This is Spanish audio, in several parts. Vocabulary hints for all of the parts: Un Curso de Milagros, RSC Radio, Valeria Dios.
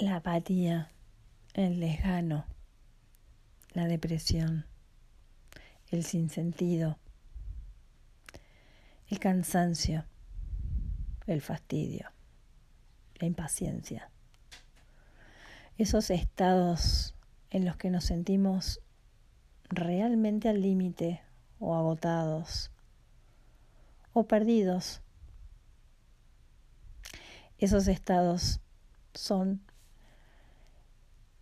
la apatía, el desgano, la depresión, el sinsentido, el cansancio, el fastidio, la impaciencia. Esos estados en los que nos sentimos realmente al límite o agotados o perdidos. Esos estados son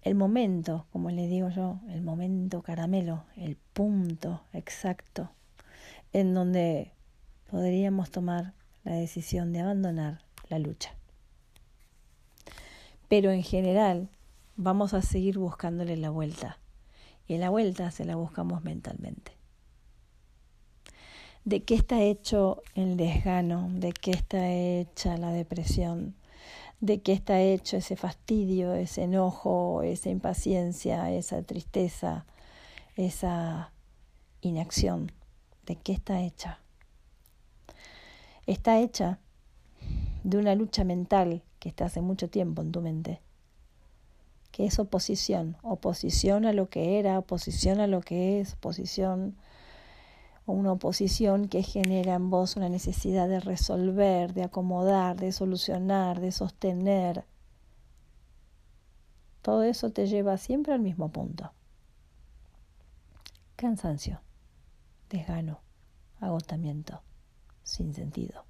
el momento, como le digo yo, el momento caramelo, el punto exacto en donde podríamos tomar la decisión de abandonar la lucha. Pero en general vamos a seguir buscándole la vuelta, y la vuelta se la buscamos mentalmente. ¿De qué está hecho el desgano? ¿De qué está hecha la depresión? ¿De qué está hecho ese fastidio, ese enojo, esa impaciencia, esa tristeza, esa inacción? ¿De qué está hecha? Está hecha de una lucha mental que está hace mucho tiempo en tu mente, que es oposición a lo que era, oposición a lo que es, una oposición que genera en vos una necesidad de resolver, de acomodar, de solucionar, de sostener. Todo eso te lleva siempre al mismo punto. Cansancio, desgano, agotamiento, sinsentido,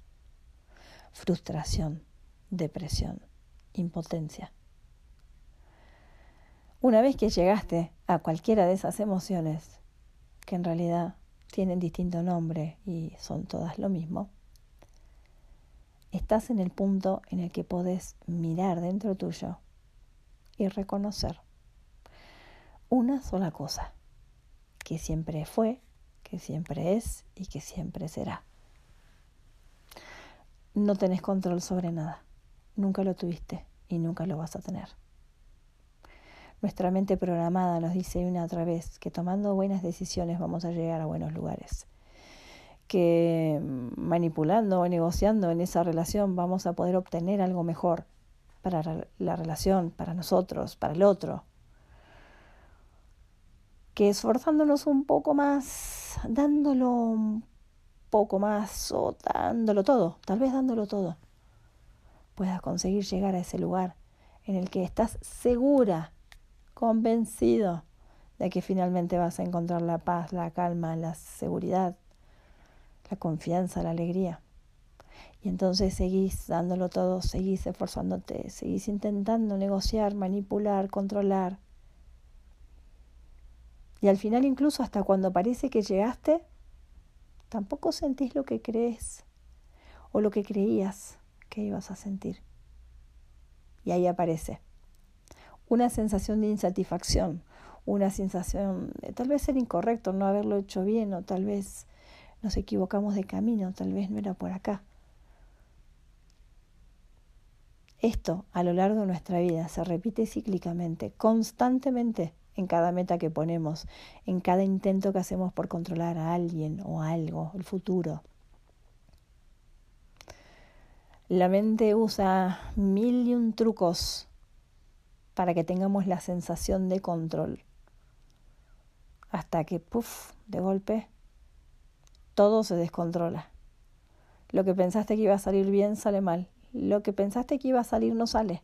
frustración, depresión, impotencia. Una vez que llegaste a cualquiera de esas emociones, que en realidad tienen distinto nombre y son todas lo mismo, estás en el punto en el que podés mirar dentro tuyo y reconocer una sola cosa que siempre fue, que siempre es y que siempre será. No tenés control sobre nada, nunca lo tuviste y nunca lo vas a tener. Nuestra mente programada nos dice una otra vez que tomando buenas decisiones vamos a llegar a buenos lugares, que manipulando o negociando en esa relación vamos a poder obtener algo mejor para la relación, para nosotros, para el otro, que esforzándonos un poco más, dándolo un poco más o dándolo todo, tal vez dándolo todo, puedas conseguir llegar a ese lugar en el que estás segura, convencido de que finalmente vas a encontrar la paz, la calma, la seguridad, la confianza, la alegría. Y entonces seguís dándolo todo, seguís esforzándote, seguís intentando negociar, manipular, controlar. Y al final, incluso hasta cuando parece que llegaste, tampoco sentís lo que crees o lo que creías que ibas a sentir. Y ahí aparece una sensación de insatisfacción, una sensación de tal vez ser incorrecto, no haberlo hecho bien, o tal vez nos equivocamos de camino, tal vez no era por acá. Esto a lo largo de nuestra vida se repite cíclicamente, constantemente, en cada meta que ponemos, en cada intento que hacemos por controlar a alguien o algo, el futuro. La mente usa 1.000 trucos para que tengamos la sensación de control, hasta que, puff, de golpe, todo se descontrola. Lo que pensaste que iba a salir bien sale mal. Lo que pensaste que iba a salir no sale.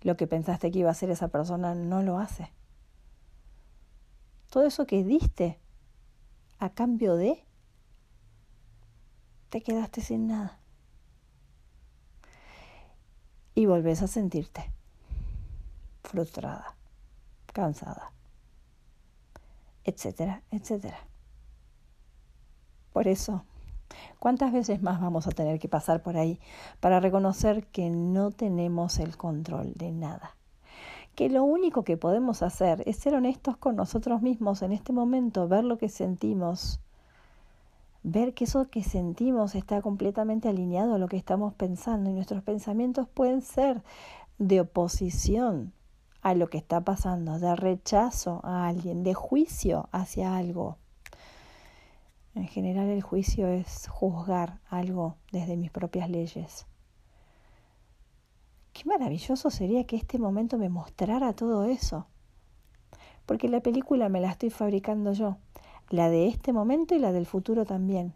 Lo que pensaste que iba a hacer esa persona no lo hace. Todo eso que diste a cambio de, te quedaste sin nada. Y volvés a sentirte frustrada, cansada, etcétera, etcétera. Por eso, ¿cuántas veces más vamos a tener que pasar por ahí para reconocer que no tenemos el control de nada? Que lo único que podemos hacer es ser honestos con nosotros mismos en este momento, ver lo que sentimos, ver que eso que sentimos está completamente alineado a lo que estamos pensando, y nuestros pensamientos pueden ser de oposición a lo que está pasando, de rechazo a alguien, de juicio hacia algo. En general, el juicio es juzgar algo desde mis propias leyes. ¿Qué Qué maravilloso sería que este momento me mostrara todo eso. Porque la película me la estoy fabricando yo, la de este momento y la del futuro también.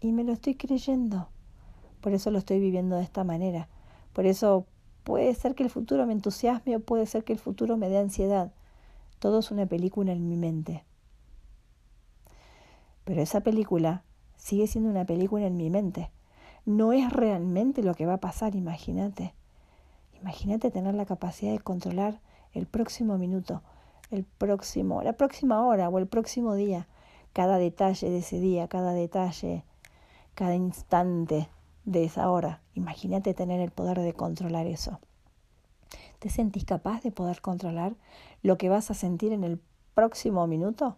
Y me lo estoy creyendo. Por eso lo estoy viviendo de esta manera. Por eso puede ser que el futuro me entusiasme o puede ser que el futuro me dé ansiedad. Todo es una película en mi mente. Pero esa película sigue siendo una película en mi mente. No es realmente lo que va a pasar, imagínate. Imagínate tener la capacidad de controlar el próximo minuto, la próxima hora o el próximo día, cada detalle de ese día, cada detalle, cada instante de esa hora. Imagínate tener el poder de controlar eso. ¿Te sentís capaz de poder controlar lo que vas a sentir en el próximo minuto?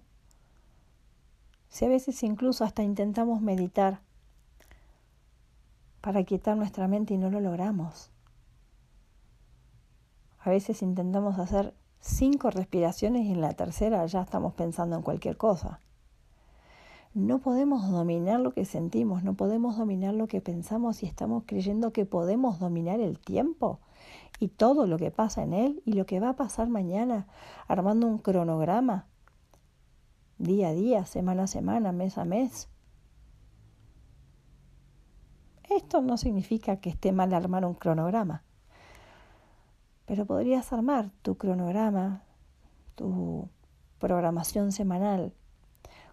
Si a veces incluso hasta intentamos meditar para quietar nuestra mente y no lo logramos. A veces intentamos hacer 5 respiraciones y en la tercera ya estamos pensando en cualquier cosa. No podemos dominar lo que sentimos, no podemos dominar lo que pensamos y estamos creyendo que podemos dominar el tiempo y todo lo que pasa en él y lo que va a pasar mañana, armando un cronograma, día a día, semana a semana, mes a mes. Esto no significa que esté mal armar un cronograma. Pero podrías armar tu cronograma, tu programación semanal,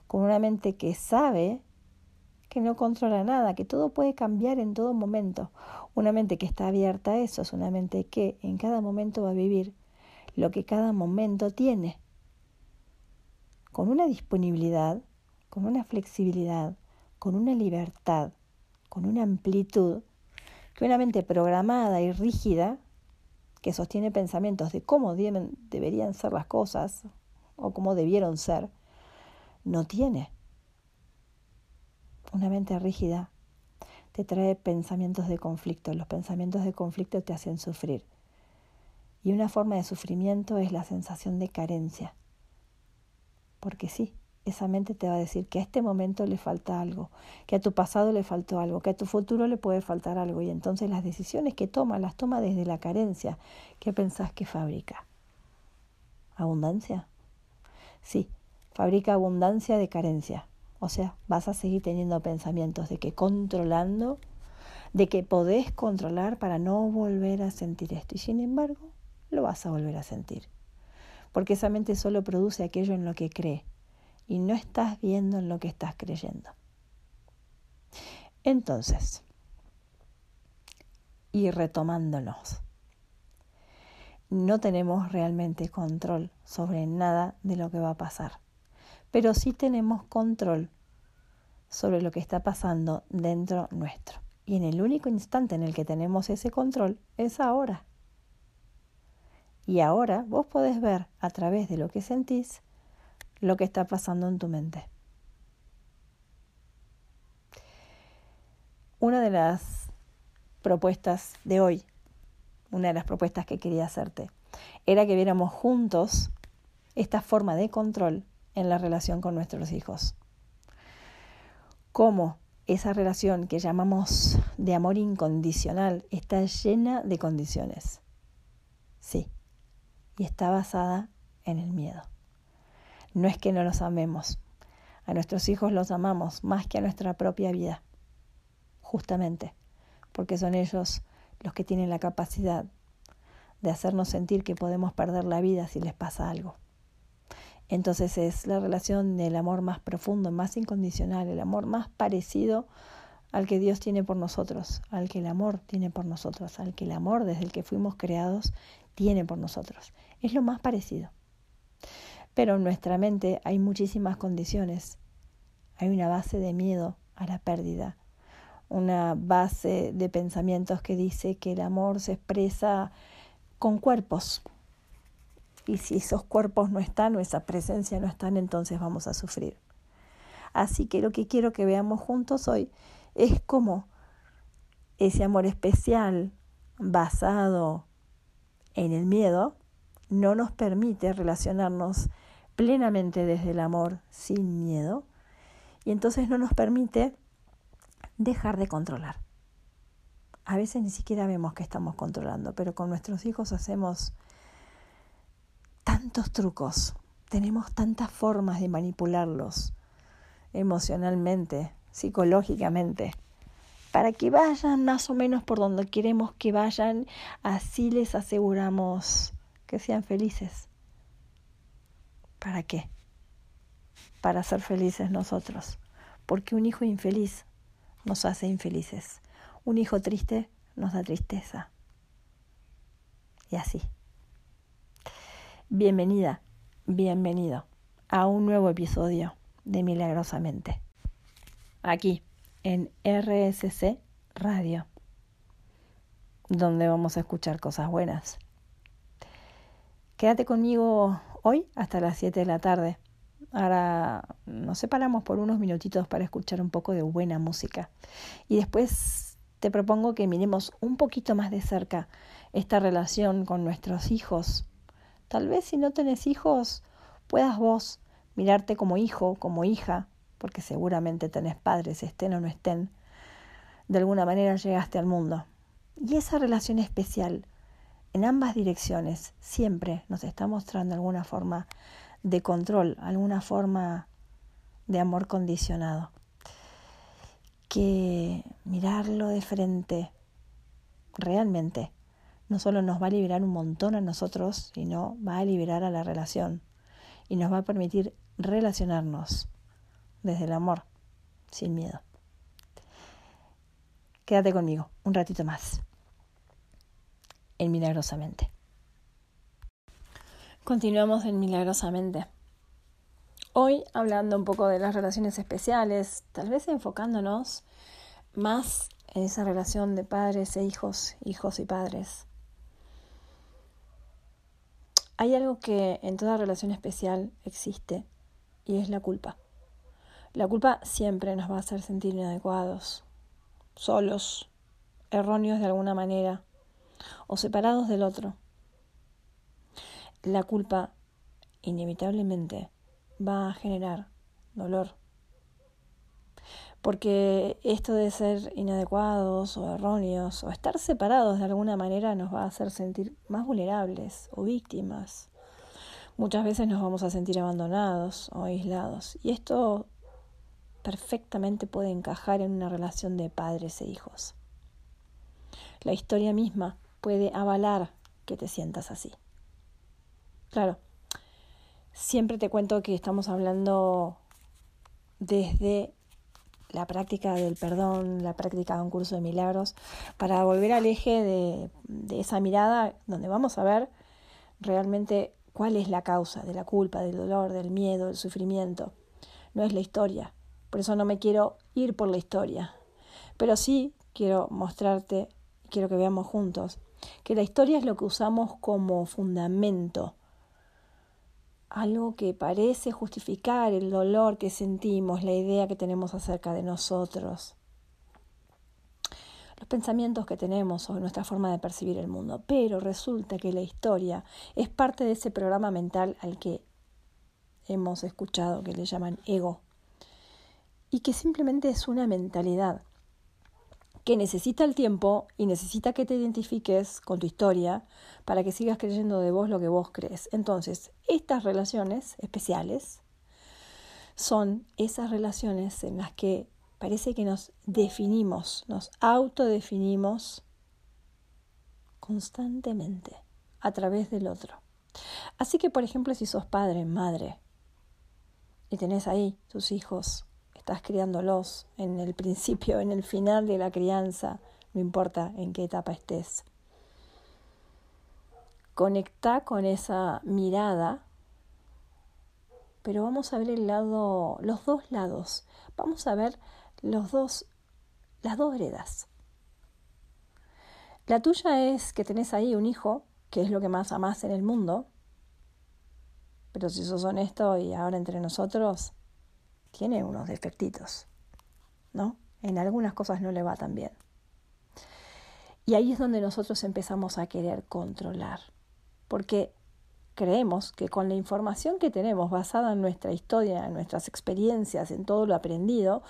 con una mente que sabe que no controla nada, que todo puede cambiar en todo momento. Una mente que está abierta a eso, es una mente que en cada momento va a vivir lo que cada momento tiene. Con una disponibilidad, con una flexibilidad, con una libertad, con una amplitud, que una mente programada y rígida que sostiene pensamientos de cómo deberían ser las cosas o cómo debieron ser, no tiene. Una mente rígida te trae pensamientos de conflicto. Los pensamientos de conflicto te hacen sufrir. Y una forma de sufrimiento es la sensación de carencia. Porque sí, esa mente te va a decir que a este momento le falta algo, que a tu pasado le faltó algo, que a tu futuro le puede faltar algo. Y entonces las decisiones que toma, las toma desde la carencia. ¿Qué pensás que fabrica? ¿Abundancia? Sí, fabrica abundancia de carencia. O sea, vas a seguir teniendo pensamientos de que controlando, de que podés controlar para no volver a sentir esto. Y sin embargo, lo vas a volver a sentir. Porque esa mente solo produce aquello en lo que cree. Y no estás viendo en lo que estás creyendo. Entonces, y retomándonos, no tenemos realmente control sobre nada de lo que va a pasar, pero sí tenemos control sobre lo que está pasando dentro nuestro. Y en el único instante en el que tenemos ese control es ahora. Y ahora vos podés ver a través de lo que sentís lo que está pasando en tu mente. Una de las propuestas de hoy, una de las propuestas que quería hacerte, era que viéramos juntos esta forma de control en la relación con nuestros hijos. Cómo esa relación que llamamos de amor incondicional está llena de condiciones. Sí, y está basada en el miedo. No es que no los amemos. A nuestros hijos los amamos más que a nuestra propia vida. Justamente, porque son ellos los que tienen la capacidad de hacernos sentir que podemos perder la vida si les pasa algo. Entonces es la relación del amor más profundo, más incondicional, el amor más parecido al que Dios tiene por nosotros, al que el amor tiene por nosotros, al que el amor desde el que fuimos creados tiene por nosotros. Es lo más parecido. Pero en nuestra mente hay muchísimas condiciones. Hay una base de miedo a la pérdida, una base de pensamientos que dice que el amor se expresa con cuerpos. Y si esos cuerpos no están o esa presencia no están, entonces vamos a sufrir. Así que lo que quiero que veamos juntos hoy es cómo ese amor especial basado en el miedo no nos permite relacionarnos plenamente desde el amor sin miedo y entonces no nos permite dejar de controlar. a veces ni siquiera vemos que estamos controlando, pero con nuestros hijos hacemos tantos trucos, tenemos tantas formas de manipularlos emocionalmente, psicológicamente, para que vayan más o menos por donde queremos que vayan, así les aseguramos que sean felices. ¿Para qué? Para ser felices nosotros. Porque un hijo infeliz nos hace infelices. Un hijo triste nos da tristeza. Y así. Bienvenida, bienvenido a un nuevo episodio de Milagrosamente. Aquí, en RSC Radio, donde vamos a escuchar cosas buenas. Quédate conmigo hoy hasta las 7 de la tarde. Ahora nos separamos por unos minutitos para escuchar un poco de buena música. Y después te propongo que miremos un poquito más de cerca esta relación con nuestros hijos. Tal vez si no tenés hijos, puedas vos mirarte como hijo, como hija, porque seguramente tenés padres, estén o no estén, de alguna manera llegaste al mundo. Y esa relación especial, en ambas direcciones, siempre nos está mostrando alguna forma de control, alguna forma de amor condicionado. Que mirarlo de frente, realmente, no solo nos va a liberar un montón a nosotros, sino va a liberar a la relación y nos va a permitir relacionarnos desde el amor, sin miedo. Quédate conmigo un ratito más en Milagrosamente. Continuamos en Milagrosamente. Hoy hablando un poco de las relaciones especiales, tal vez enfocándonos más en esa relación de padres e hijos, hijos y padres. Hay algo que en toda relación especial existe y es la culpa. La culpa siempre nos va a hacer sentir inadecuados, solos, erróneos de alguna manera, o separados del otro. La culpa inevitablemente va a generar dolor. Porque esto de ser inadecuados o erróneos o estar separados de alguna manera nos va a hacer sentir más vulnerables o víctimas. Muchas veces nos vamos a sentir abandonados o aislados. Y esto perfectamente puede encajar en una relación de padres e hijos. La historia misma puede avalar que te sientas así. Claro, siempre te cuento que estamos hablando desde la práctica del perdón, la práctica de un curso de milagros, para volver al eje de esa mirada donde vamos a ver realmente cuál es la causa de la culpa, del dolor, del miedo, del sufrimiento. No es la historia. Por eso no me quiero ir por la historia, pero sí quiero mostrarte, quiero que veamos juntos, que la historia es lo que usamos como fundamento, algo que parece justificar el dolor que sentimos, la idea que tenemos acerca de nosotros, los pensamientos que tenemos sobre nuestra forma de percibir el mundo, pero resulta que la historia es parte de ese programa mental al que hemos escuchado que le llaman ego. Y que simplemente es una mentalidad que necesita el tiempo y necesita que te identifiques con tu historia para que sigas creyendo de vos lo que vos crees. Entonces, estas relaciones especiales son esas relaciones en las que parece que nos definimos, nos autodefinimos constantemente a través del otro. Así que, por ejemplo, si sos padre, madre, y tenés ahí tus hijos, estás criándolos en el principio, en el final de la crianza, no importa en qué etapa estés. Conectá con esa mirada, pero vamos a ver el lado, los dos lados. Vamos a ver las dos veredas. La tuya es que tenés ahí un hijo, que es lo que más amás en el mundo, pero si sos honesto y ahora entre nosotros, tiene unos defectitos, ¿no? En algunas cosas no le va tan bien. Y ahí es donde nosotros empezamos a querer controlar. Porque creemos que con la información que tenemos basada en nuestra historia, en nuestras experiencias, en todo lo aprendido,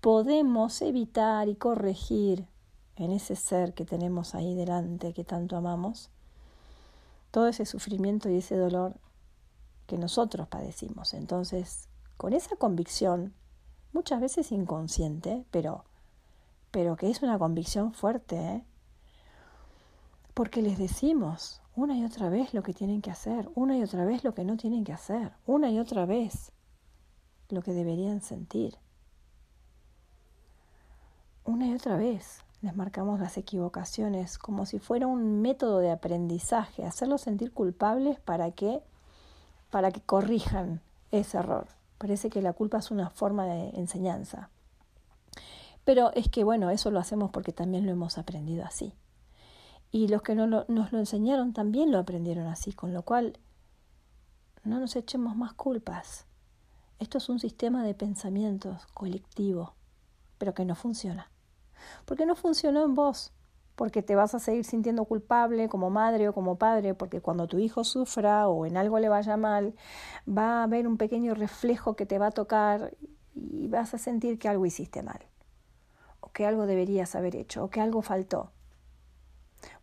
podemos evitar y corregir en ese ser que tenemos ahí delante, que tanto amamos, todo ese sufrimiento y ese dolor que nosotros padecimos. Entonces, con esa convicción, muchas veces inconsciente, pero que es una convicción fuerte, porque les decimos una y otra vez lo que tienen que hacer, una y otra vez lo que no tienen que hacer, una y otra vez lo que deberían sentir. Una y otra vez les marcamos las equivocaciones como si fuera un método de aprendizaje, hacerlos sentir culpables para que corrijan ese error. Parece que la culpa es una forma de enseñanza. Pero es que, bueno, eso lo hacemos porque también lo hemos aprendido así. Y los que nos lo enseñaron también lo aprendieron así, con lo cual no nos echemos más culpas. Esto es un sistema de pensamientos colectivo, pero que no funciona. Porque no funcionó en vos, porque te vas a seguir sintiendo culpable como madre o como padre, porque cuando tu hijo sufra o en algo le vaya mal, va a haber un pequeño reflejo que te va a tocar y vas a sentir que algo hiciste mal, o que algo deberías haber hecho, o que algo faltó.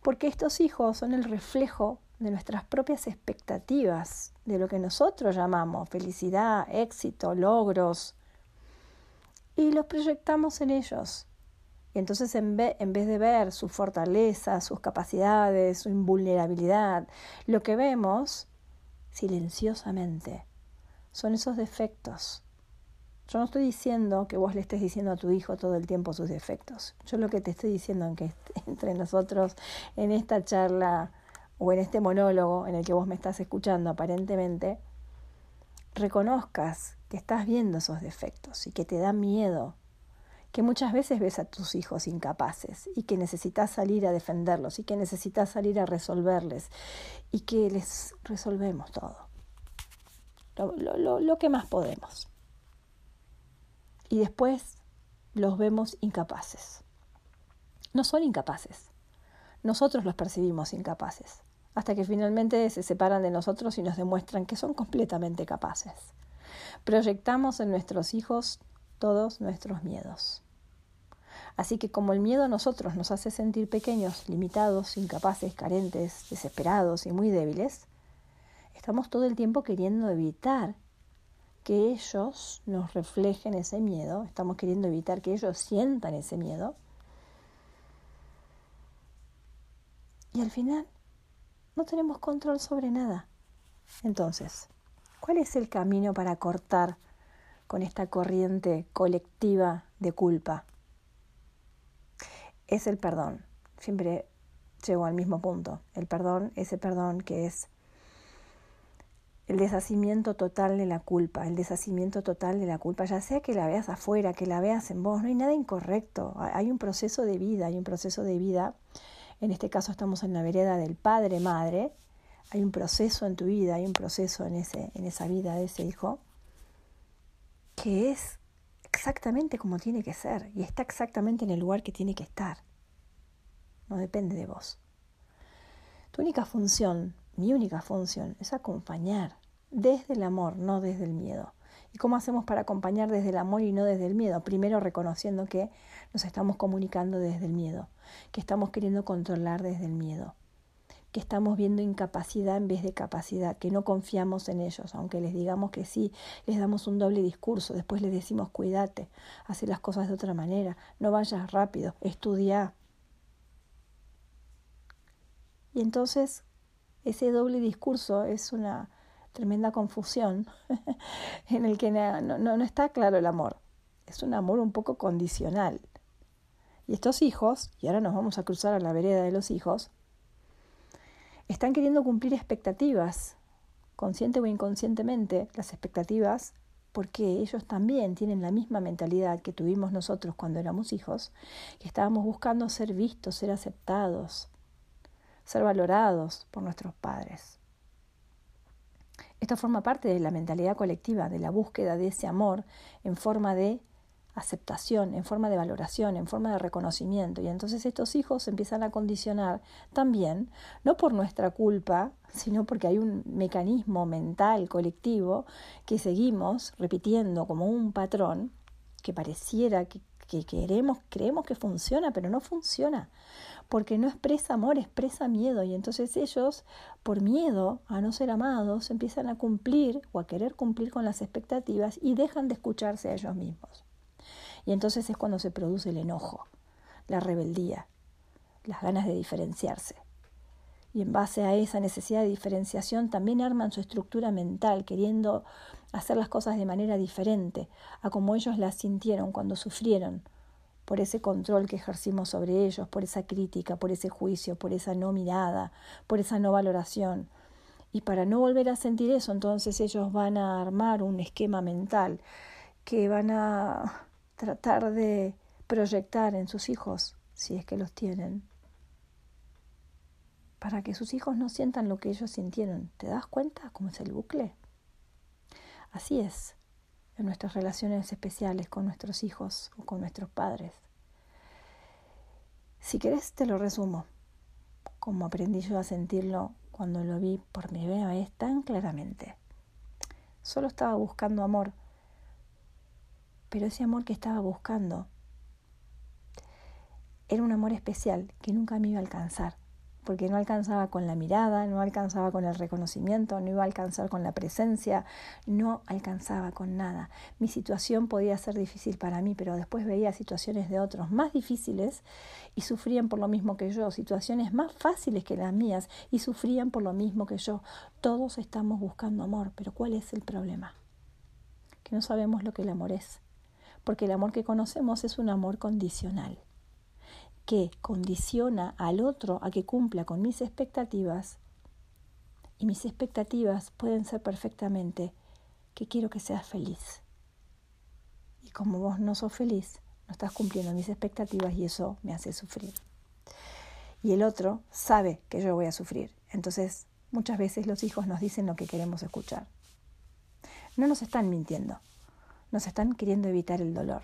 Porque estos hijos son el reflejo de nuestras propias expectativas, de lo que nosotros llamamos felicidad, éxito, logros, y los proyectamos en ellos. Y entonces en vez de ver sus fortalezas, sus capacidades, su invulnerabilidad, lo que vemos silenciosamente son esos defectos. Yo no estoy diciendo que vos le estés diciendo a tu hijo todo el tiempo sus defectos. Yo lo que te estoy diciendo es que entre nosotros en esta charla o en este monólogo en el que vos me estás escuchando aparentemente, reconozcas que estás viendo esos defectos y que te da miedo, que muchas veces ves a tus hijos incapaces y que necesitas salir a defenderlos y que necesitas salir a resolverles y que les resolvemos todo. Lo que más podemos. Y después los vemos incapaces. No son incapaces. Nosotros los percibimos incapaces. Hasta que finalmente se separan de nosotros y nos demuestran que son completamente capaces. Proyectamos en nuestros hijos todos nuestros miedos. Así que como el miedo a nosotros nos hace sentir pequeños, limitados, incapaces, carentes, desesperados y muy débiles, estamos todo el tiempo queriendo evitar que ellos nos reflejen ese miedo, estamos queriendo evitar que ellos sientan ese miedo. Y al final no tenemos control sobre nada. Entonces, ¿cuál es el camino para cortar con esta corriente colectiva de culpa? Es el perdón. Siempre llego al mismo punto. El perdón, ese perdón que es el deshacimiento total de la culpa, el deshacimiento total de la culpa, ya sea que la veas afuera, que la veas en vos, no hay nada incorrecto, hay un proceso de vida, en este caso estamos en la vereda del padre-madre, hay un proceso en tu vida, hay un proceso en esa vida de ese hijo, que es exactamente como tiene que ser y está exactamente en el lugar que tiene que estar, no depende de vos. Mi única función es acompañar desde el amor, no desde el miedo. ¿Y cómo hacemos para acompañar desde el amor y no desde el miedo? Primero reconociendo que nos estamos comunicando desde el miedo, que estamos queriendo controlar desde el miedo, que estamos viendo incapacidad en vez de capacidad, que no confiamos en ellos, aunque les digamos que sí, les damos un doble discurso, después les decimos cuídate, haz las cosas de otra manera, no vayas rápido, estudia. Y entonces ese doble discurso es una tremenda confusión en el que no está claro el amor. Es un amor un poco condicional. Y estos hijos, y ahora nos vamos a cruzar a la vereda de los hijos, están queriendo cumplir expectativas, consciente o inconscientemente, las expectativas, porque ellos también tienen la misma mentalidad que tuvimos nosotros cuando éramos hijos, que estábamos buscando ser vistos, ser aceptados, ser valorados por nuestros padres. Esto forma parte de la mentalidad colectiva, de la búsqueda de ese amor en forma de aceptación, en forma de valoración, en forma de reconocimiento. Y entonces estos hijos empiezan a condicionar también, no por nuestra culpa, sino porque hay un mecanismo mental colectivo que seguimos repitiendo como un patrón que pareciera que que queremos, creemos que funciona, pero no funciona, porque no expresa amor, expresa miedo, y entonces ellos, por miedo a no ser amados, empiezan a cumplir o a querer cumplir con las expectativas y dejan de escucharse a ellos mismos. Y entonces es cuando se produce el enojo, la rebeldía, las ganas de diferenciarse. Y en base a esa necesidad de diferenciación también arman su estructura mental, queriendo hacer las cosas de manera diferente a como ellos las sintieron cuando sufrieron por ese control que ejercimos sobre ellos, por esa crítica, por ese juicio, por esa no mirada, por esa no valoración. Y para no volver a sentir eso, entonces ellos van a armar un esquema mental que van a tratar de proyectar en sus hijos, si es que los tienen, para que sus hijos no sientan lo que ellos sintieron. ¿Te das cuenta cómo es el bucle? Así es en nuestras relaciones especiales con nuestros hijos o con nuestros padres. Si querés te lo resumo, como aprendí yo a sentirlo cuando lo vi por primera vez tan claramente. Solo estaba buscando amor, pero ese amor que estaba buscando era un amor especial que nunca me iba a alcanzar, porque no alcanzaba con la mirada, no alcanzaba con el reconocimiento, no iba a alcanzar con la presencia, no alcanzaba con nada. Mi situación podía ser difícil para mí, pero después veía situaciones de otros más difíciles y sufrían por lo mismo que yo, situaciones más fáciles que las mías y sufrían por lo mismo que yo. Todos estamos buscando amor, pero ¿cuál es el problema? Que no sabemos lo que el amor es, porque el amor que conocemos es un amor condicional, que condiciona al otro a que cumpla con mis expectativas, y mis expectativas pueden ser perfectamente que quiero que seas feliz. Y como vos no sos feliz, no estás cumpliendo mis expectativas y eso me hace sufrir. Y el otro sabe que yo voy a sufrir. Entonces, muchas veces los hijos nos dicen lo que queremos escuchar. No nos están mintiendo, nos están queriendo evitar el dolor.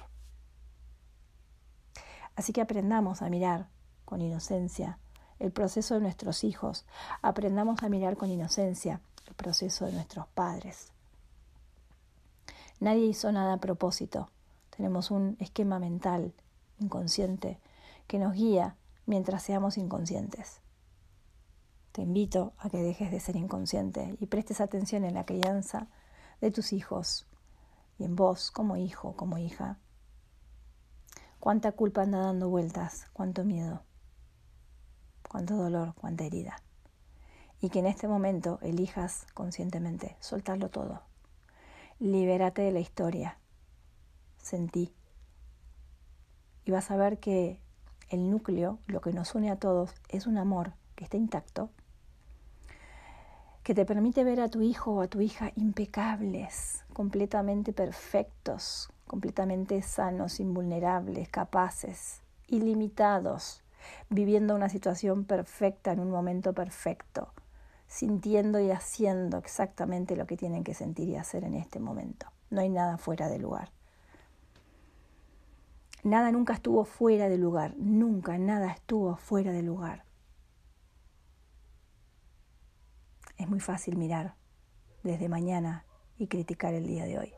Así que aprendamos a mirar con inocencia el proceso de nuestros hijos. Aprendamos a mirar con inocencia el proceso de nuestros padres. Nadie hizo nada a propósito. Tenemos un esquema mental inconsciente que nos guía mientras seamos inconscientes. Te invito a que dejes de ser inconsciente y prestes atención en la crianza de tus hijos y en vos como hijo, como hija. Cuánta culpa anda dando vueltas, cuánto miedo, cuánto dolor, cuánta herida. Y que en este momento elijas conscientemente soltarlo todo. Libérate de la historia. Sentí. Y vas a ver que el núcleo, lo que nos une a todos, es un amor que está intacto, que te permite ver a tu hijo o a tu hija impecables, completamente perfectos, completamente sanos, invulnerables, capaces, ilimitados, viviendo una situación perfecta en un momento perfecto, sintiendo y haciendo exactamente lo que tienen que sentir y hacer en este momento. No hay nada fuera de lugar. Nada nunca estuvo fuera de lugar, nunca nada estuvo fuera de lugar. Es muy fácil mirar desde mañana y criticar el día de hoy.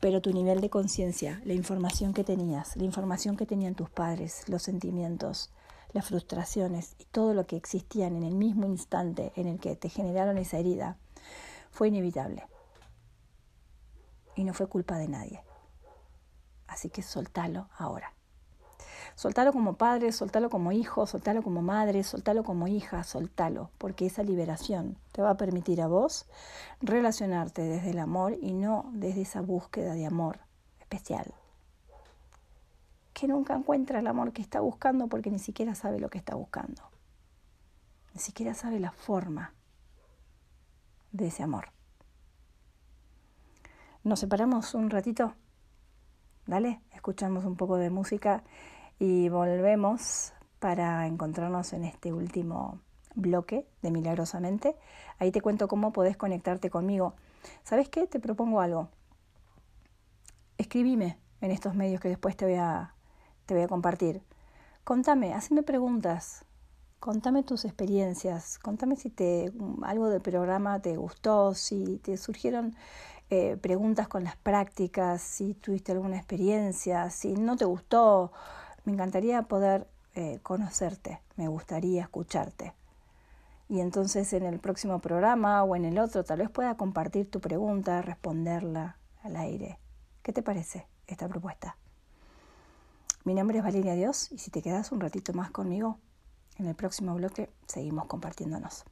Pero tu nivel de conciencia, la información que tenías, la información que tenían tus padres, los sentimientos, las frustraciones y todo lo que existían en el mismo instante en el que te generaron esa herida, fue inevitable. Y no fue culpa de nadie. Así que soltalo ahora. Soltalo como padre, soltalo como hijo, soltalo como madre, soltalo como hija, soltalo. Porque esa liberación te va a permitir a vos relacionarte desde el amor y no desde esa búsqueda de amor especial, que nunca encuentra el amor que está buscando porque ni siquiera sabe lo que está buscando. Ni siquiera sabe la forma de ese amor. ¿Nos separamos un ratito? Dale, escuchamos un poco de música y volvemos para encontrarnos en este último bloque de Milagrosamente. Ahí te cuento cómo podés conectarte conmigo. ¿Sabés qué? Te propongo algo. Escribime en estos medios que después te voy a compartir. Contame, haceme preguntas. Contame tus experiencias. Contame si algo del programa te gustó, si te surgieron preguntas con las prácticas, si tuviste alguna experiencia, si no te gustó. Me encantaría poder conocerte, me gustaría escucharte. Y entonces en el próximo programa o en el otro tal vez pueda compartir tu pregunta, responderla al aire. ¿Qué te parece esta propuesta? Mi nombre es Valeria Dios y si te quedas un ratito más conmigo, en el próximo bloque seguimos compartiéndonos.